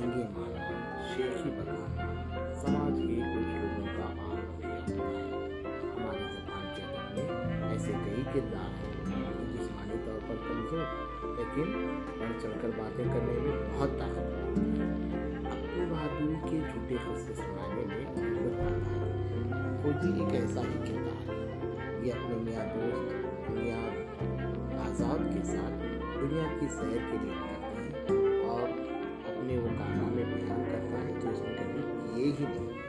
دیں گے مانا شیخی بنا سماج کے کچھ کا عام رویہ ہے۔ ہماری زبان کے اندر میں ایسے کئی کردار ہیں جسمانی طور پر کمزور لیکن بڑھ چڑھ کر باتیں کرنے میں بہت طاقت ہوتی ہے۔ اپنی بہادری کے جھوٹے قصے سنانے میں مزہ آتا ہے۔ خود ہی ایک ایسا ہی کردار ہے۔ یہ اپنے میاں دوست میاں آزاد کے ساتھ دنیا کی سیر کے لیے کرتے ہیں اور اپنے وہ کارنامے میں بیان کرتا ہے جو اس نے کبھی کیے ہی نہیں۔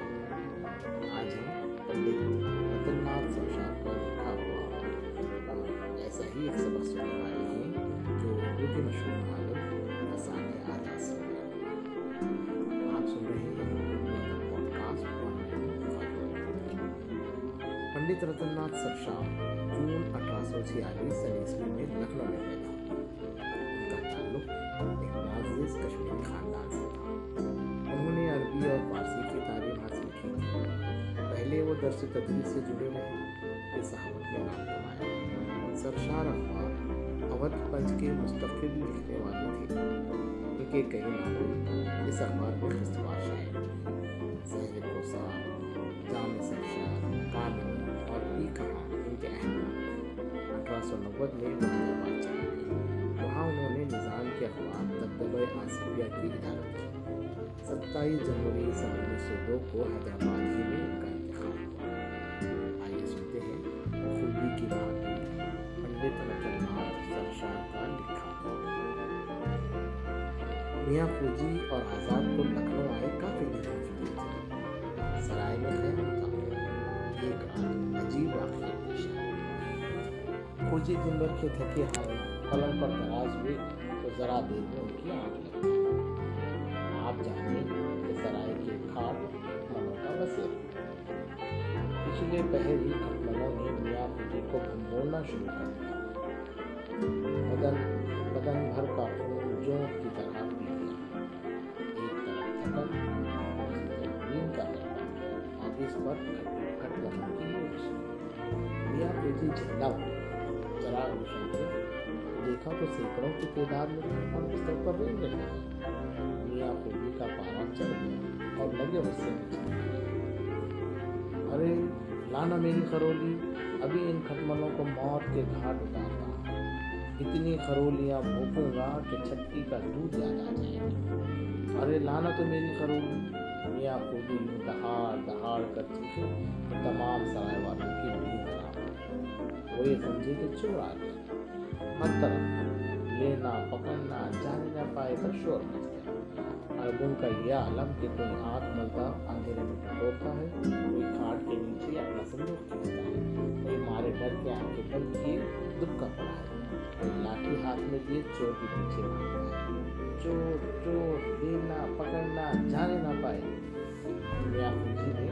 آج ہم پنڈت رتن لال شمشاد پر لکھا ہوا ایسا ہی ایک سبق سننے والے ہیں جو اردو کے مشہور عالم حسان آغاز سے ہوا۔ آپ سن رہے ہیں پوڈ کاسٹ۔ پنڈت رتن لال شمشاد جون 1846 سن میں لکھنؤ میں پیدا۔ کشمیری خاندان سے تھا۔ انہوں نے عربی اور فارسی کی تعلیم حاصل کی تھی۔ پہلے وہ درس تدریس سے جڑے رہے پھر صحافت میں نام کمایا۔ سرشار اخبار اودھ پنچ کے مستقل لکھنے والے تھے۔ ان کے کئی نام اس اخبار میں خستواش ہیں۔ زہر کوسا، جام سرشار، قانون اور بھی کہاں ان کے اہم نام۔ 1890 میں وہ حیدرآباد چلے گئے۔ وہاں انہوں نے نظام کے اخبار دبدبۂ آسفیہ کی ادارت کی۔ 27 جنوری 1902 کو حیدرآباد ہی میں ان کا انتخاب ہوا۔ آئیے سنتے ہیں خوبی کی بہادری پنڈت رتن لال شمشاد کا لکھا۔ میاں فوجی اور آزاد کو لکھنؤ آئے کافی دن تھے۔ سرائے میں خیر تھا۔ ایک رات عجیب واقعہ پیش آیا۔ فوجی دن بھر کے تھکے ہارے پلنگ پر دراز ہوئے تو ذرا دیر میں ان کی آنکھ لگی۔ آپ جانیں کہ سرائے کے کھاٹ لکھنؤ کا وسیع پچھلے پہر ہی لکھنؤ نے میاں فوجی کو بھنبوڑنا شروع کر دیا۔ بدن بھر کا خون جوک کی طرح پی گیا۔ ایک طرف تھکن دوسری طرف نیند کا درد اور اس پر کھٹ لگنے کی کوشش۔ میاں فوجی جھنڈا اٹھا چراغ روشن کیا، دیکھا تو سینکڑوں کی تعداد میں اور بستر پر رینگ رہے ہیں۔ میاں فوجی کا پارا چڑھ گیا اور لگے غصے میں، ارے لانا میری خرولی، ابھی ان کھٹملوں کو موت کے گھاٹ اتارتا ہوں، اتنی خرولیاں بھونکوں گا کہ چھٹی کا دودھ یاد آ جائے گا، ارے لانا تو میری خرولی۔ میاں فوجی دہاڑ دہاڑ کر چکے تو تمام سرائے والوں کی نیند خراب ہوئی۔ وہ یہ سمجھے کہ چور آ گیا۔ ہر طرف لینا پکڑنا جانے نہ پائے کا شور مچ گیا۔ اربوں کا یہ عالم کہ کوئی ہاتھ ملتا اندھیرے میں ڈھٹوتا ہے، کوئی کھاٹ کے نیچے اپنا صندوق کھینچتا ہے، کوئی مارے ڈر کے آنکھیں بند کیے دبکا پڑا ہے، کوئی لاٹھی ہاتھ میں دیے چور کے پیچھے بھاگتا ہے۔ چور چور، لینا پکڑنا جانے نہ پائے۔ میاں فوجی نے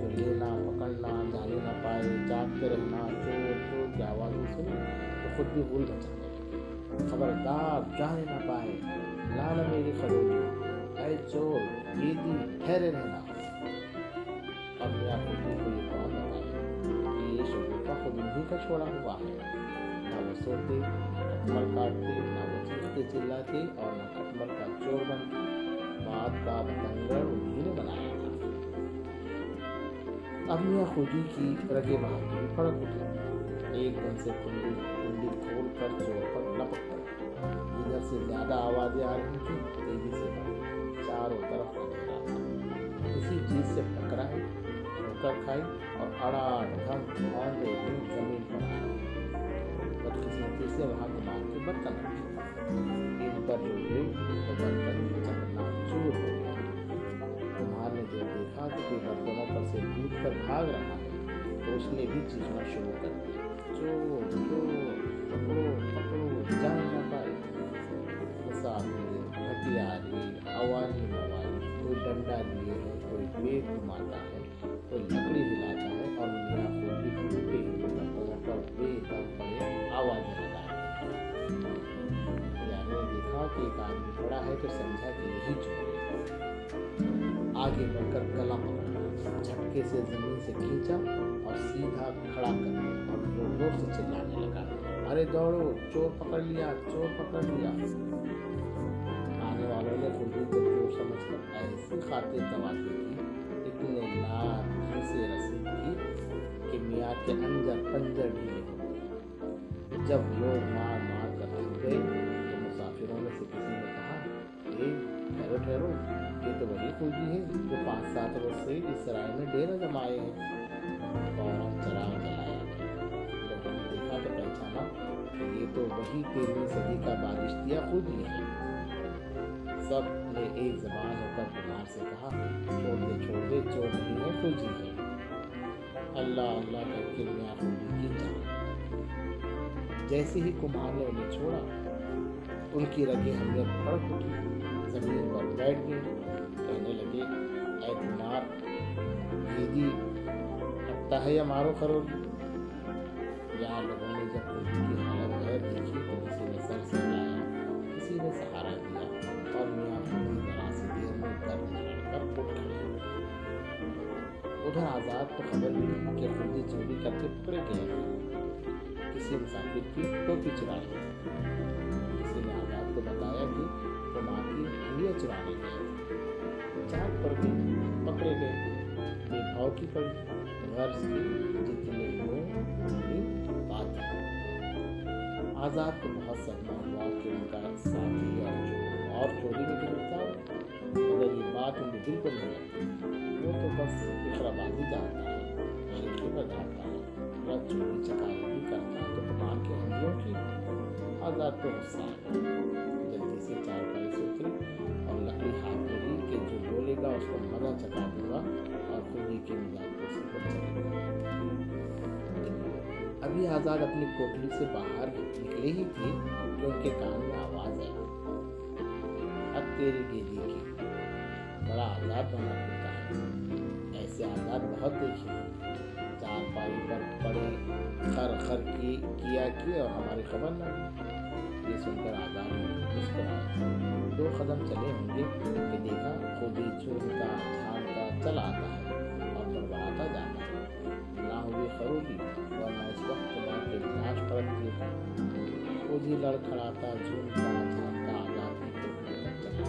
جو لینا پکڑنا جانے نہ پائے، جاگتے رہنا، چور چور کی آوازیں سنی خود بھی غل مچا گئے۔ خبردار جانے نہ پائے، لانا میری خرولی، اے چور گیدی ٹھہرے رہنا۔ اور میاں فوجی کو یہ بات بتایا کہ یہ شگوفہ خود انہی کا چھوڑا ہوا ہے۔ نہ وہ سوتے کٹمل کاٹتے، نہ وہ چیختے چلاتے اور نہ کٹمل کا چور بنتے۔ بات کا بتنگڑ انہی نے بنایا تھا۔ اب میاں فوجی کی رگے بہادری پھڑک اٹھی۔ ایک دم سے کنڈی کھول کر چور پر لپک پڑی۔ ادھر سے زیادہ آوازیں آ رہی تھیں، تیزی سے بڑھی، چاروں طرف اندھیرا تھا۔ کسی چیز سے ٹکرائی، ٹھوکر کھائی اور اڑا دھم بھونڈے ہوئے زمین پر آ گئی۔ بدقسمتی سے وہاں گھمار کے برتن رکھے۔ ان پر جو گرے تو برتن چور ہو گیا۔ گھمار نے جو دیکھا تو کوئی برتنوں پر سے ٹوٹ کر بھاگ رہا ہے تو اس نے بھی چیخنا شروع کر دیا، چور چور، پکڑو پکڑو جانے نہ پائے۔ مسافر، ہتھیاری، عوامی موالی، کوئی ڈنڈا لیے ہے، کوئی پیٹ گھماتا ہے، کوئی لکڑی ہلاتا ہے اور میاں فوجی کی ٹوٹے ہوئے لکڑوں پر بے دم پڑے آواز لگا رہی۔ یعنی دیکھا کہ ایک آدمی پڑا ہے تو سمجھا کہ یہی چور ہے۔ آگے بڑھ کر گلا پکڑا، جھٹکے سے زمین سے کھینچا اور سیدھا کھڑا کر دیا اور زور زور سے چلانے لگا، ارے دوڑو، چور پکڑ لیا، چور پکڑ لیا۔ آنے والوں نے فوجی کو چور سمجھ کی خاطر تواتر کی، اتنے نات ہنسے رسید کی کہ میاں کے انجر پنجر ڈھیلے ہو گئے۔ جب لوگ مار مار کر تھک گئے تو مسافروں میں سے کسی نے کہا، ٹھہرو ٹھہرو، یہ تو وہی فوجی ہے جو 5-7 روز سے اس سرائے میں ڈیرا جمائے ہیں۔ فوراً چراغ جلایا، لوگوں نے دیکھا تو پہچانا یہ تو وہی 13ویں صدی کا بادشاہ خود ہی ہے۔ سب نے ایک زبان ہو کر بیمار سے کہا، چھوڑ دے، چور نہیں ہے، فوجی ہے۔ اللہ اللہ کر کے میاں فوجی کی جان۔ جیسے ہی کمہار نے انہیں چھوڑا، ان کی رگیں ہمیں پھڑک اٹھی، زمین پر بیٹھ گئے، کہنے لگے، اے بیمار، گیدی اٹتا ہے یا مارو کرو۔ یہاں لوگوں نے جب فوجی کی حالت غیر دیکھی تو کسی نے سر سے لایا، کسی نے سہارا دیا، اور میاں فوجی ذرا سی دیر میں درد جھاڑ کر اٹھ کھڑے ہوئے۔ ادھر آزاد کو خبر ملی کہ فوجی چوری کر کے پکڑے گئے، کسی مسافر کی ٹوپی چرا لی، کسی نے آزاد کو بتایا کہ کمار کی ہڈیاں چرانے گئے، چاند پر بھی پکڑے گئے۔ بے بھاؤ کی پڑی، غرض کی جتنے ہوئے بات ہے۔ آزاد کو بہت صدمہ ہوا کہ ان کا ساتھی اور چوری میں گرفتار، مگر یہ بات ان کو بالکل نہیں لگتی۔ وہ تو بس فخر بازی جانتا ہے، شرکی پر جانتا ہے، اور چوری چکائی کرتا ہے تو کمار کے حملوں کی۔ آزاد کو غصہ آ گیا، جلدی سے چارپائی سے اتری اور لکڑی ہاتھ میں لی کہ جو بولے گا اس کو مزہ چکا دوں گا، اور خودی کے مزاج کو سفر چلے۔ ابھی آزاد اپنی کوٹلی سے باہر نکلے ہی تھی کہ ان کے کان میں آواز آئی، اب تیری گیدی کی۔ بڑا آزاد بنا ہوتا ہے، ایسے آزاد بہت دیکھے، چار پائی پر پڑے خر کیا اور ہماری خبر نہ۔ یہ سن کر آزاد مسکرایا، دو قدم چلے ہوں گے کہ دیکھا خود ہی چورتا جھانتا چلا آتا ہے اور برباتا جاتا ہے۔ نہ ہوئی خروبی اور نہ اس وقت کمار کے لاش پرت دیتا، خود ہی لڑکھڑاتا جھومتا جھانتا آزاد کی تو خیر،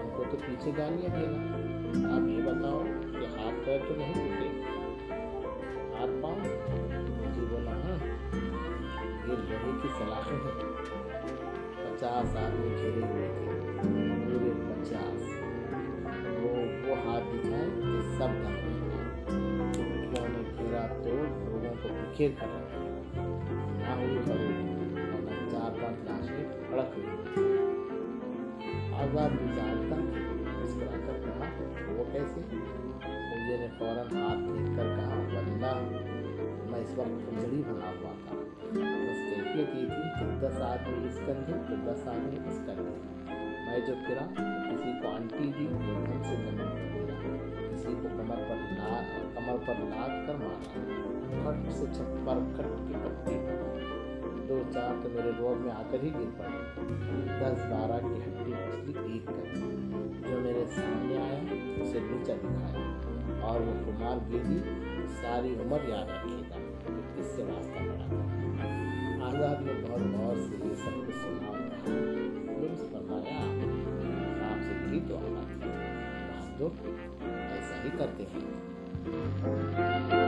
ہم کو تو پیچھے جانے دینا، آپ یہ بتاؤ کہ ہاتھ پیر تو نہیں ٹوٹے؟ ہاتھ پاؤں؟ جی بولا ہاں، یہ لوہے کی سلاخیں ہیں، 50 آدمی گھیرے ہوئے تھے، پورے 50۔ وہ ہاتھ دکھائے کہ سب دکھائے، لوگوں نے گھیرا تو لوگوں کو بکھیر کر رکھا، نہ ہوئی کرو 4-5 لاشیں پڑک ہوئی۔ آزاد مزاج تک مسکرا کر کہا، وہ کیسے؟ مجھے نے فوراً ہاتھ پھینک کر کہا، واللہ میں اس وقت کھچڑی بنا ہوا تھا، بس کیفیت یہ تھی کہ 10 آدمی اس کندھے تو 10 آدمی اس کندھے۔ میں جو گرا، کسی کو آنٹی دی دم سے کمر پر گرا، کسی کو کمر پر لاد کر مارا، کھٹ سے چھپر کھٹ کی پٹی پڑا، 2-4 تو میرے روڈ میں آ کر ہی گر پڑے، 10-12 کی ہڈی پچھلی دیکھ کر۔ جو میرے سامنے آیا اسے نیچا دکھایا، اور وہ کمار گیدی ساری عمر یاد رکھے گا کس سے واسطہ پڑا تھا۔ آزاد نے بہت غور سے یہ سب کچھ سنا اور کہا، درست فرمایا آپ سے کی تو آنا تھی، بہت دکھ ایسا ہی کرتے ہیں۔